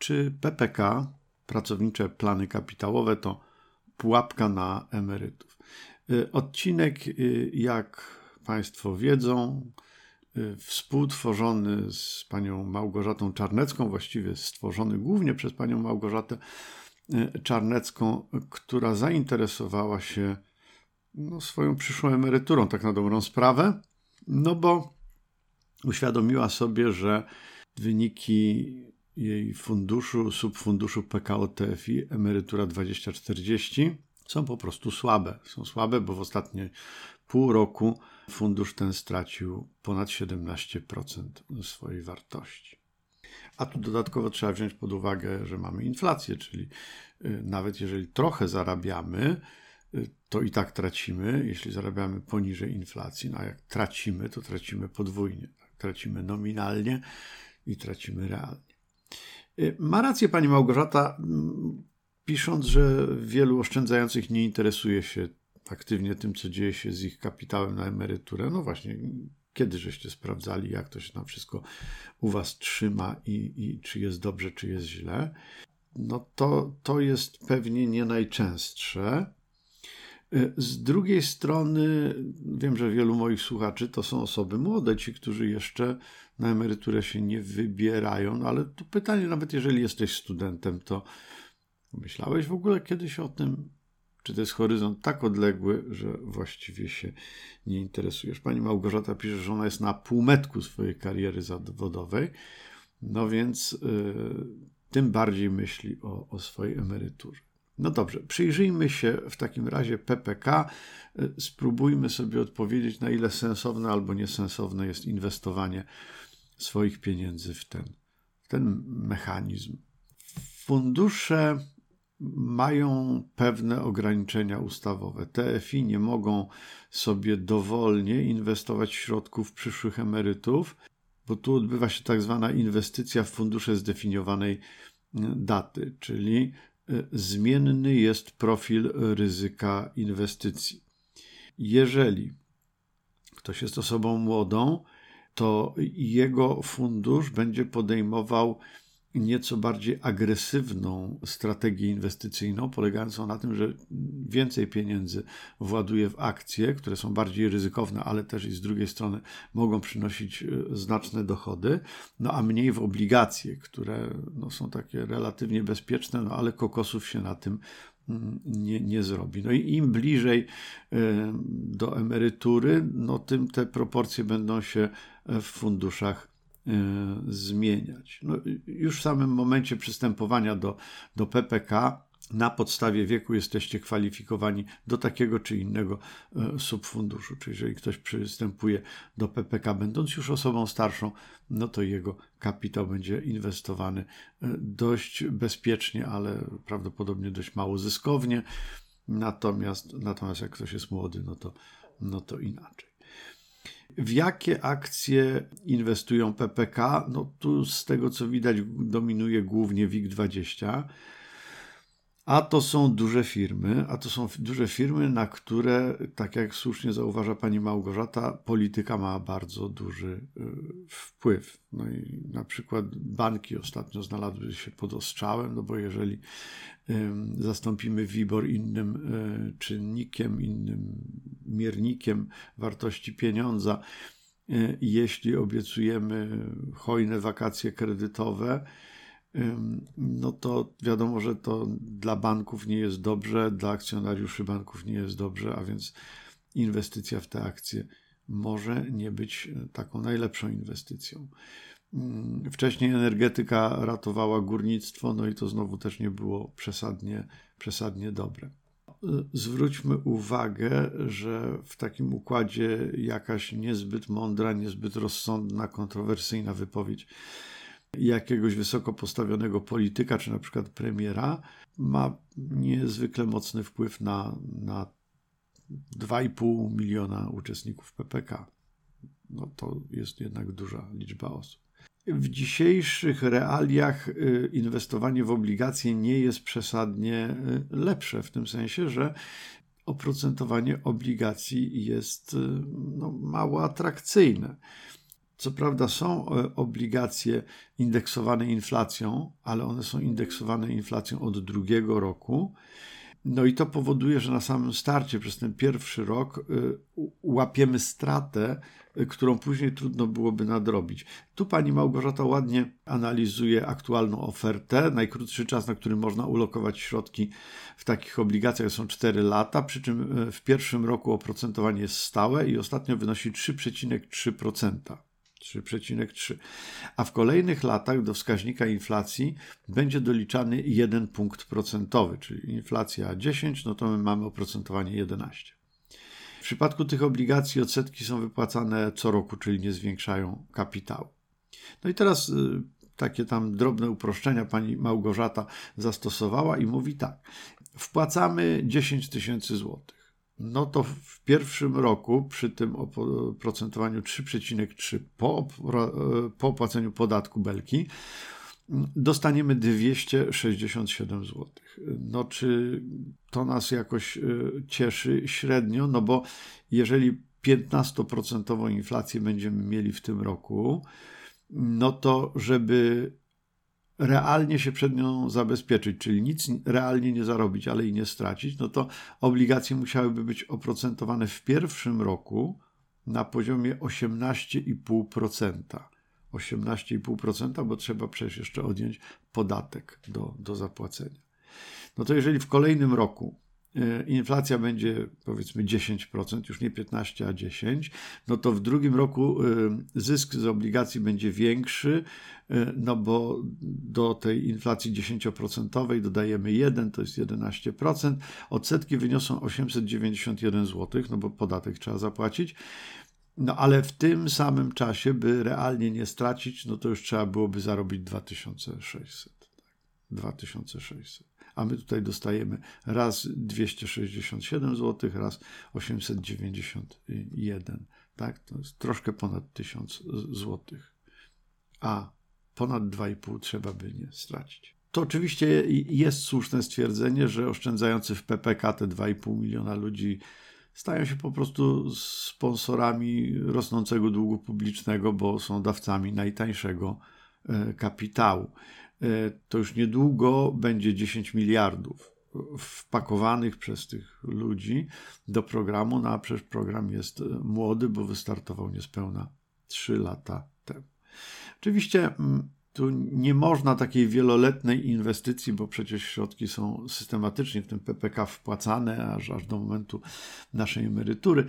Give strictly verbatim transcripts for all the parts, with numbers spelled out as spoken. Czy P P K, Pracownicze Plany Kapitałowe, to pułapka na emerytów? Odcinek, jak Państwo wiedzą, współtworzony z panią Małgorzatą Czarnecką, właściwie stworzony głównie przez panią Małgorzatę Czarnecką, która zainteresowała się no, swoją przyszłą emeryturą, tak na dobrą sprawę, no bo uświadomiła sobie, że wyniki jej funduszu, subfunduszu P K O T F I Emerytura dwa tysiące czterdzieści są po prostu słabe. Są słabe, bo w ostatnie pół roku fundusz ten stracił ponad siedemnaście procent swojej wartości. A tu dodatkowo trzeba wziąć pod uwagę, że mamy inflację, czyli nawet jeżeli trochę zarabiamy, to i tak tracimy, jeśli zarabiamy poniżej inflacji. No a jak tracimy, to tracimy podwójnie. Tracimy nominalnie i tracimy realnie. Ma rację pani Małgorzata, pisząc, że wielu oszczędzających nie interesuje się aktywnie tym, co dzieje się z ich kapitałem na emeryturę. No właśnie, kiedy żeście sprawdzali, jak to się tam wszystko u was trzyma i, i czy jest dobrze, czy jest źle? No to, to jest pewnie nie najczęstsze. Z drugiej strony wiem, że wielu moich słuchaczy to są osoby młode, ci, którzy jeszcze na emeryturę się nie wybierają, no ale to pytanie, nawet jeżeli jesteś studentem, to myślałeś w ogóle kiedyś o tym, czy to jest horyzont tak odległy, że właściwie się nie interesujesz. Pani Małgorzata pisze, że ona jest na półmetku swojej kariery zawodowej, no więc yy, tym bardziej myśli o, o swojej emeryturze. No dobrze, przyjrzyjmy się w takim razie P P K, spróbujmy sobie odpowiedzieć, na ile sensowne albo niesensowne jest inwestowanie swoich pieniędzy w ten, w ten mechanizm. Fundusze mają pewne ograniczenia ustawowe. T F I nie mogą sobie dowolnie inwestować środków przyszłych emerytów, bo tu odbywa się tak zwana inwestycja w fundusze zdefiniowanej daty, czyli zmienny jest profil ryzyka inwestycji. Jeżeli ktoś jest osobą młodą, to jego fundusz będzie podejmował nieco bardziej agresywną strategię inwestycyjną, polegającą na tym, że więcej pieniędzy właduje w akcje, które są bardziej ryzykowne, ale też i z drugiej strony mogą przynosić znaczne dochody, no a mniej w obligacje, które no, są takie relatywnie bezpieczne, no ale kokosów się na tym nie, nie zrobi. No i im bliżej do emerytury, no tym te proporcje będą się w funduszach zmieniać. No, już w samym momencie przystępowania do, do P P K na podstawie wieku jesteście kwalifikowani do takiego czy innego subfunduszu. Czyli jeżeli ktoś przystępuje do P P K będąc już osobą starszą, no to jego kapitał będzie inwestowany dość bezpiecznie, ale prawdopodobnie dość mało zyskownie. Natomiast, natomiast jak ktoś jest młody, no to, no to inaczej. W jakie akcje inwestują P P K? No tu z tego co widać dominuje głównie WIG dwadzieścia, a to są duże firmy, a to są duże firmy, na które, tak jak słusznie zauważa pani Małgorzata, polityka ma bardzo duży wpływ. No i na przykład banki ostatnio znalazły się pod ostrzałem, no bo jeżeli zastąpimy WIBOR innym czynnikiem, innym miernikiem wartości pieniądza, jeśli obiecujemy hojne wakacje kredytowe, no to wiadomo, że to dla banków nie jest dobrze, dla akcjonariuszy banków nie jest dobrze, a więc inwestycja w te akcje może nie być taką najlepszą inwestycją. Wcześniej energetyka ratowała górnictwo, no i to znowu też nie było przesadnie, przesadnie dobre. Zwróćmy uwagę, że w takim układzie jakaś niezbyt mądra, niezbyt rozsądna, kontrowersyjna wypowiedź jakiegoś wysoko postawionego polityka, czy na przykład premiera, ma niezwykle mocny wpływ na, na dwa i pół miliona uczestników P P K. No to jest jednak duża liczba osób. W dzisiejszych realiach inwestowanie w obligacje nie jest przesadnie lepsze, w tym sensie, że oprocentowanie obligacji jest no, mało atrakcyjne. Co prawda są obligacje indeksowane inflacją, ale one są indeksowane inflacją od drugiego roku. No i to powoduje, że na samym starcie przez ten pierwszy rok łapiemy stratę, którą później trudno byłoby nadrobić. Tu pani Małgorzata ładnie analizuje aktualną ofertę. Najkrótszy czas, na który można ulokować środki w takich obligacjach są cztery lata, przy czym w pierwszym roku oprocentowanie jest stałe i ostatnio wynosi trzy przecinek trzy procent. trzy przecinek trzy. A w kolejnych latach do wskaźnika inflacji będzie doliczany jeden punkt procentowy, czyli inflacja dziesięć, no to my mamy oprocentowanie jedenaście. W przypadku tych obligacji odsetki są wypłacane co roku, czyli nie zwiększają kapitału. No i teraz y, takie tam drobne uproszczenia pani Małgorzata zastosowała i mówi tak. Wpłacamy dziesięć tysięcy złotych. No to w pierwszym roku przy tym oprocentowaniu trzy przecinek trzy po, po opłaceniu podatku belki dostaniemy dwieście sześćdziesiąt siedem złotych. No czy to nas jakoś cieszy średnio? No bo jeżeli piętnaście procent inflację będziemy mieli w tym roku, no to żeby realnie się przed nią zabezpieczyć, czyli nic realnie nie zarobić, ale i nie stracić, no to obligacje musiałyby być oprocentowane w pierwszym roku na poziomie osiemnaście przecinek pięć procent. osiemnaście przecinek pięć procent, bo trzeba przecież jeszcze odjąć podatek do, do zapłacenia. No to jeżeli w kolejnym roku inflacja będzie powiedzmy dziesięć procent, już nie piętnaście, a dziesięć, no to w drugim roku zysk z obligacji będzie większy, no bo do tej inflacji dziesięć procent dodajemy jeden, to jest jedenaście procent. Odsetki wyniosą osiemset dziewięćdziesiąt jeden złotych, no bo podatek trzeba zapłacić. No ale w tym samym czasie, by realnie nie stracić, no to już trzeba byłoby zarobić dwa tysiące sześćset. dwa tysiące sześćset. A my tutaj dostajemy raz dwieście sześćdziesiąt siedem złotych, raz osiemset dziewięćdziesiąt jeden. Tak? To jest troszkę ponad tysiąc złotych. A ponad dwa i pół trzeba by nie stracić. To oczywiście jest słuszne stwierdzenie, że oszczędzający w P P K te dwa i pół miliona ludzi stają się po prostu sponsorami rosnącego długu publicznego, bo są dawcami najtańszego kapitału. To już niedługo będzie dziesięć miliardów wpakowanych przez tych ludzi do programu, no a przecież program jest młody, bo wystartował niespełna trzy lata temu. Oczywiście tu nie można takiej wieloletniej inwestycji, bo przecież środki są systematycznie w tym P P K wpłacane aż, aż do momentu naszej emerytury.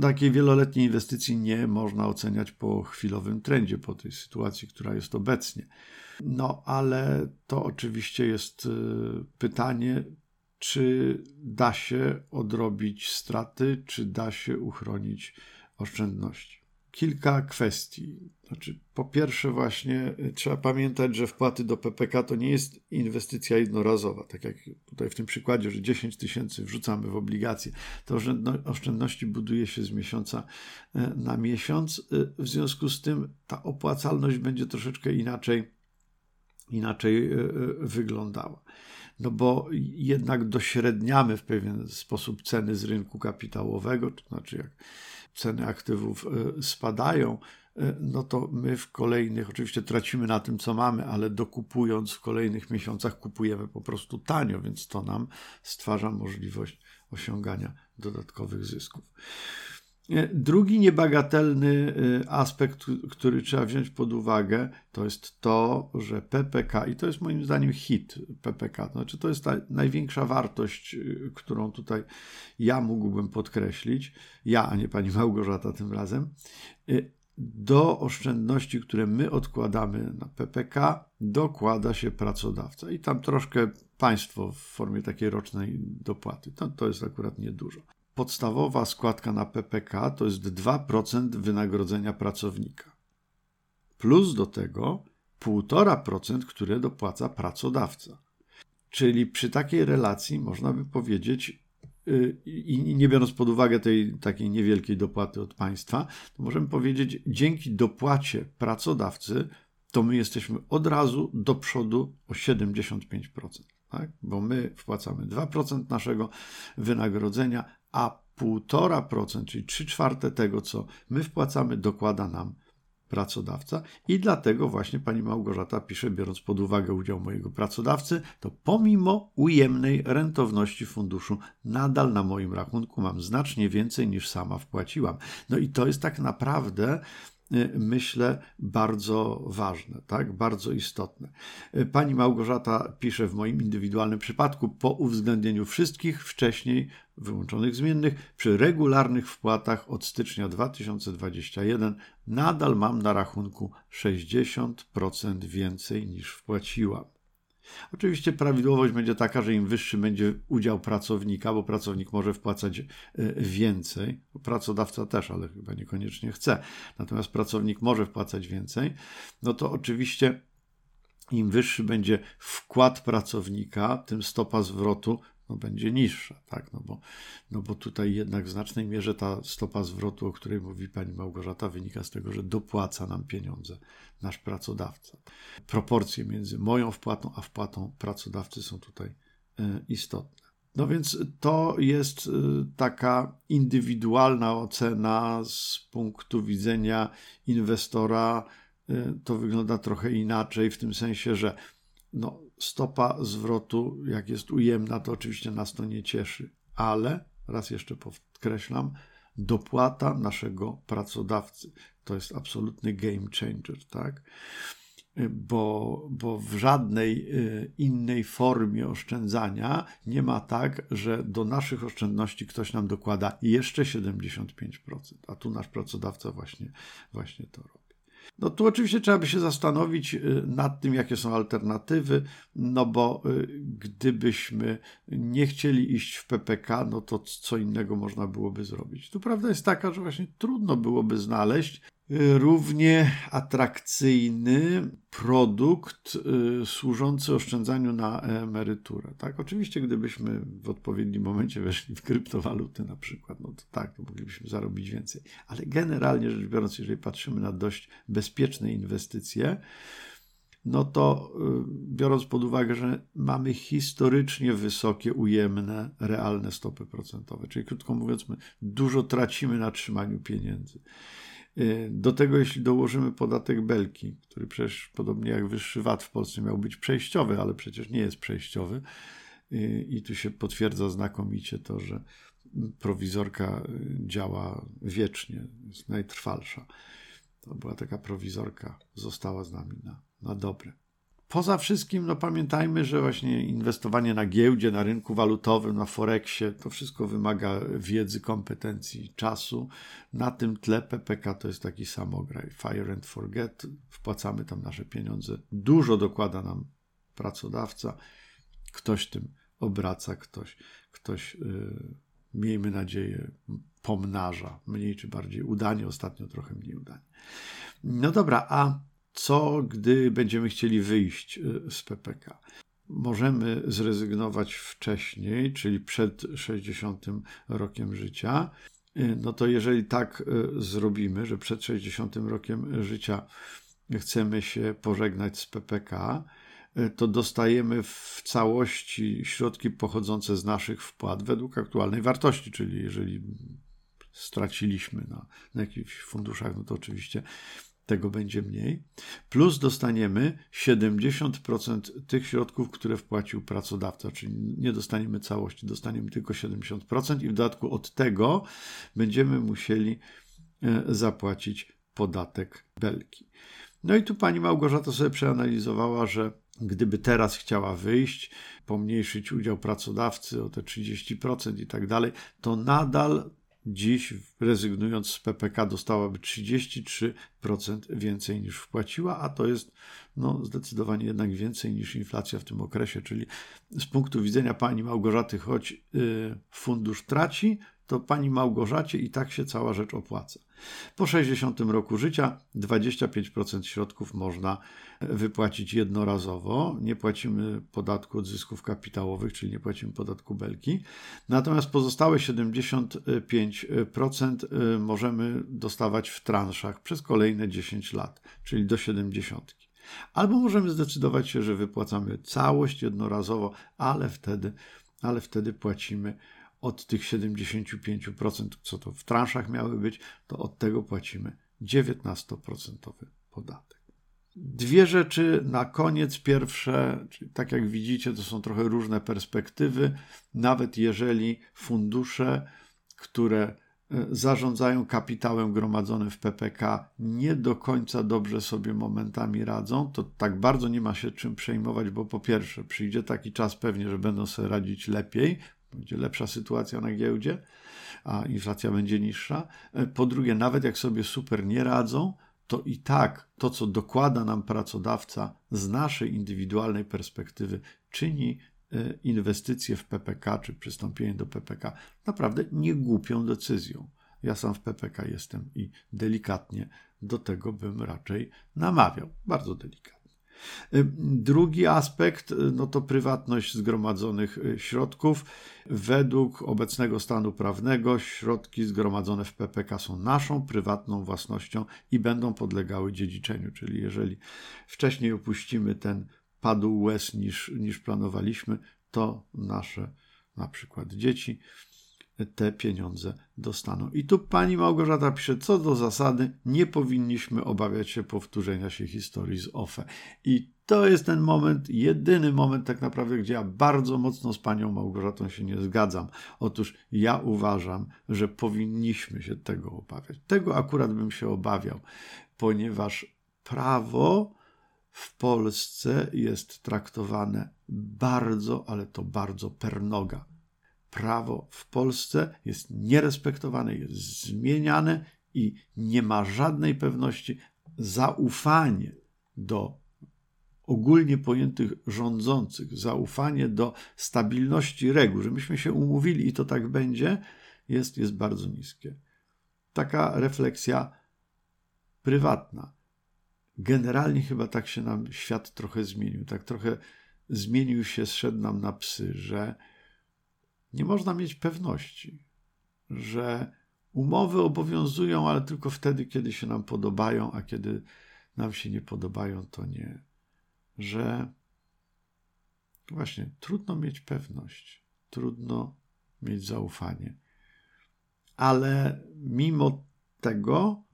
Takiej wieloletniej inwestycji nie można oceniać po chwilowym trendzie, po tej sytuacji, która jest obecnie. No ale to oczywiście jest pytanie, czy da się odrobić straty, czy da się uchronić oszczędności. Kilka kwestii. Znaczy, po pierwsze właśnie trzeba pamiętać, że wpłaty do P P K to nie jest inwestycja jednorazowa. Tak jak tutaj w tym przykładzie, że dziesięć tysięcy wrzucamy w obligacje, to oszczędności buduje się z miesiąca na miesiąc. W związku z tym ta opłacalność będzie troszeczkę inaczej, inaczej wyglądała. No bo jednak dośredniamy w pewien sposób ceny z rynku kapitałowego, to znaczy jak ceny aktywów spadają, no to my w kolejnych, oczywiście tracimy na tym, co mamy, ale dokupując w kolejnych miesiącach kupujemy po prostu tanio, więc to nam stwarza możliwość osiągania dodatkowych zysków. Drugi niebagatelny aspekt, który trzeba wziąć pod uwagę, to jest to, że P P K, i to jest moim zdaniem hit P P K, to znaczy to jest ta największa wartość, którą tutaj ja mógłbym podkreślić, ja, a nie pani Małgorzata tym razem, do oszczędności, które my odkładamy na P P K, dokłada się pracodawca i tam troszkę państwo w formie takiej rocznej dopłaty, to, to jest akurat niedużo. Podstawowa składka na P P K to jest dwa procent wynagrodzenia pracownika. Plus do tego półtora procent, które dopłaca pracodawca. Czyli przy takiej relacji można by powiedzieć, i nie biorąc pod uwagę tej takiej niewielkiej dopłaty od państwa, to możemy powiedzieć, dzięki dopłacie pracodawcy to my jesteśmy od razu do przodu o siedemdziesiąt pięć procent. Tak? Bo my wpłacamy dwa procent naszego wynagrodzenia, a półtora procent, czyli trzy czwarte tego, co my wpłacamy, dokłada nam pracodawca i dlatego właśnie pani Małgorzata pisze, biorąc pod uwagę udział mojego pracodawcy, to pomimo ujemnej rentowności funduszu nadal na moim rachunku mam znacznie więcej niż sama wpłaciłam. No i to jest tak naprawdę, myślę, bardzo ważne, tak, bardzo istotne. Pani Małgorzata pisze: w moim indywidualnym przypadku, po uwzględnieniu wszystkich wcześniej wyłączonych zmiennych, przy regularnych wpłatach od stycznia dwa tysiące dwudziestego pierwszego nadal mam na rachunku sześćdziesiąt procent więcej niż wpłaciłam. Oczywiście prawidłowość będzie taka, że im wyższy będzie udział pracownika, bo pracownik może wpłacać więcej, pracodawca też, ale chyba niekoniecznie chce, natomiast pracownik może wpłacać więcej, no to oczywiście im wyższy będzie wkład pracownika, tym stopa zwrotu no będzie niższa, tak? no, bo, no bo tutaj jednak w znacznej mierze ta stopa zwrotu, o której mówi pani Małgorzata, wynika z tego, że dopłaca nam pieniądze nasz pracodawca. Proporcje między moją wpłatą a wpłatą pracodawcy są tutaj istotne. No więc to jest taka indywidualna ocena z punktu widzenia inwestora. To wygląda trochę inaczej, w tym sensie, że no, stopa zwrotu, jak jest ujemna, to oczywiście nas to nie cieszy, ale, raz jeszcze podkreślam, dopłata naszego pracodawcy to jest absolutny game changer, tak? Bo, bo w żadnej innej formie oszczędzania nie ma tak, że do naszych oszczędności ktoś nam dokłada jeszcze siedemdziesiąt pięć procent, a tu nasz pracodawca właśnie, właśnie to robi. No tu oczywiście trzeba by się zastanowić nad tym, jakie są alternatywy, no bo gdybyśmy nie chcieli iść w P P K, no to co innego można byłoby zrobić. Tu prawda jest taka, że właśnie trudno byłoby znaleźć równie atrakcyjny produkt służący oszczędzaniu na emeryturę. Tak? Oczywiście gdybyśmy w odpowiednim momencie weszli w kryptowaluty na przykład, no to tak, to moglibyśmy zarobić więcej. Ale generalnie rzecz biorąc, jeżeli patrzymy na dość bezpieczne inwestycje, no to biorąc pod uwagę, że mamy historycznie wysokie, ujemne, realne stopy procentowe, czyli krótko mówiąc, my dużo tracimy na trzymaniu pieniędzy. Do tego, jeśli dołożymy podatek Belki, który przecież podobnie jak wyższy V A T w Polsce miał być przejściowy, ale przecież nie jest przejściowy i tu się potwierdza znakomicie to, że prowizorka działa wiecznie, jest najtrwalsza. To była taka prowizorka, została z nami na, na dobre. Poza wszystkim no pamiętajmy, że właśnie inwestowanie na giełdzie, na rynku walutowym, na Forexie, to wszystko wymaga wiedzy, kompetencji, czasu. Na tym tle P P K to jest taki samograj. Fire and forget, wpłacamy tam nasze pieniądze. Dużo dokłada nam pracodawca, ktoś tym obraca, ktoś, ktoś yy, miejmy nadzieję, pomnaża, mniej czy bardziej udanie, ostatnio trochę mniej udanie. No dobra, a co, gdy będziemy chcieli wyjść z P P K? Możemy zrezygnować wcześniej, czyli przed sześćdziesiątym rokiem życia. No to jeżeli tak zrobimy, że przed sześćdziesiątym rokiem życia chcemy się pożegnać z P P K, to dostajemy w całości środki pochodzące z naszych wpłat według aktualnej wartości, czyli jeżeli straciliśmy na, na jakichś funduszach, no to oczywiście tego będzie mniej, plus dostaniemy siedemdziesiąt procent tych środków, które wpłacił pracodawca, czyli nie dostaniemy całości, dostaniemy tylko siedemdziesiąt procent i w dodatku od tego będziemy musieli zapłacić podatek Belki. No i tu pani Małgorzata sobie przeanalizowała, że gdyby teraz chciała wyjść, pomniejszyć udział pracodawcy o te trzydzieści procent i tak dalej, to nadal dziś, rezygnując z P P K, dostałaby trzydzieści trzy procent więcej niż wpłaciła, a to jest no, zdecydowanie jednak więcej niż inflacja w tym okresie, czyli z punktu widzenia pani Małgorzaty, choć yy, fundusz traci, to pani Małgorzacie i tak się cała rzecz opłaca. Po sześćdziesiątym roku życia dwadzieścia pięć procent środków można wypłacić jednorazowo. Nie płacimy podatku od zysków kapitałowych, czyli nie płacimy podatku Belki. Natomiast pozostałe siedemdziesiąt pięć procent możemy dostawać w transzach przez kolejne dziesięć lat, czyli do siedemdziesiątki. Albo możemy zdecydować się, że wypłacamy całość jednorazowo, ale wtedy, ale wtedy płacimy od tych siedemdziesięciu pięciu procent, co to w transzach miały być, to od tego płacimy dziewiętnastoprocentowy podatek. Dwie rzeczy na koniec. Pierwsze, czyli tak jak widzicie, to są trochę różne perspektywy, nawet jeżeli fundusze, które zarządzają kapitałem gromadzonym w P P K, nie do końca dobrze sobie momentami radzą, to tak bardzo nie ma się czym przejmować, bo po pierwsze przyjdzie taki czas pewnie, że będą sobie radzić lepiej, będzie lepsza sytuacja na giełdzie, a inflacja będzie niższa. Po drugie, nawet jak sobie super nie radzą, to i tak to, co dokłada nam pracodawca z naszej indywidualnej perspektywy, czyni inwestycje w P P K czy przystąpienie do P P K naprawdę niegłupią decyzją. Ja sam w P P K jestem i delikatnie do tego bym raczej namawiał. Bardzo delikatnie. Drugi aspekt, no to prywatność zgromadzonych środków. Według obecnego stanu prawnego środki zgromadzone w P P K są naszą prywatną własnością i będą podlegały dziedziczeniu, czyli jeżeli wcześniej opuścimy ten PADUS niż, niż planowaliśmy, to nasze na przykład dzieci te pieniądze dostaną. I tu pani Małgorzata pisze, co do zasady nie powinniśmy obawiać się powtórzenia się historii z O F E. I to jest ten moment, jedyny moment tak naprawdę, gdzie ja bardzo mocno z panią Małgorzatą się nie zgadzam. Otóż ja uważam, że powinniśmy się tego obawiać. Tego akurat bym się obawiał, ponieważ prawo w Polsce jest traktowane bardzo, ale to bardzo per noga. Prawo w Polsce jest nierespektowane, jest zmieniane i nie ma żadnej pewności. Zaufanie do ogólnie pojętych rządzących, zaufanie do stabilności reguł, że myśmy się umówili i to tak będzie, jest, jest bardzo niskie. Taka refleksja prywatna. Generalnie chyba tak się nam świat trochę zmienił, tak trochę zmienił się, zszedł nam na psy, że nie można mieć pewności, że umowy obowiązują, ale tylko wtedy, kiedy się nam podobają, a kiedy nam się nie podobają, to nie. Że właśnie trudno mieć pewność, trudno mieć zaufanie. Ale mimo tego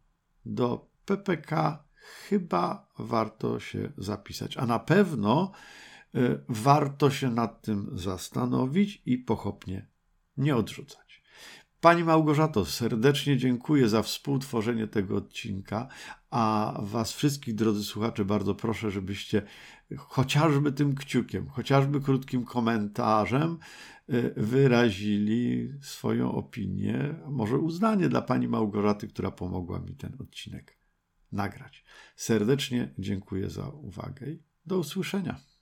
do P P K chyba warto się zapisać, a na pewno warto się nad tym zastanowić i pochopnie nie odrzucać. Pani Małgorzato, serdecznie dziękuję za współtworzenie tego odcinka, a was wszystkich, drodzy słuchacze, bardzo proszę, żebyście chociażby tym kciukiem, chociażby krótkim komentarzem wyrazili swoją opinię, może uznanie dla pani Małgorzaty, która pomogła mi ten odcinek nagrać. Serdecznie dziękuję za uwagę i do usłyszenia.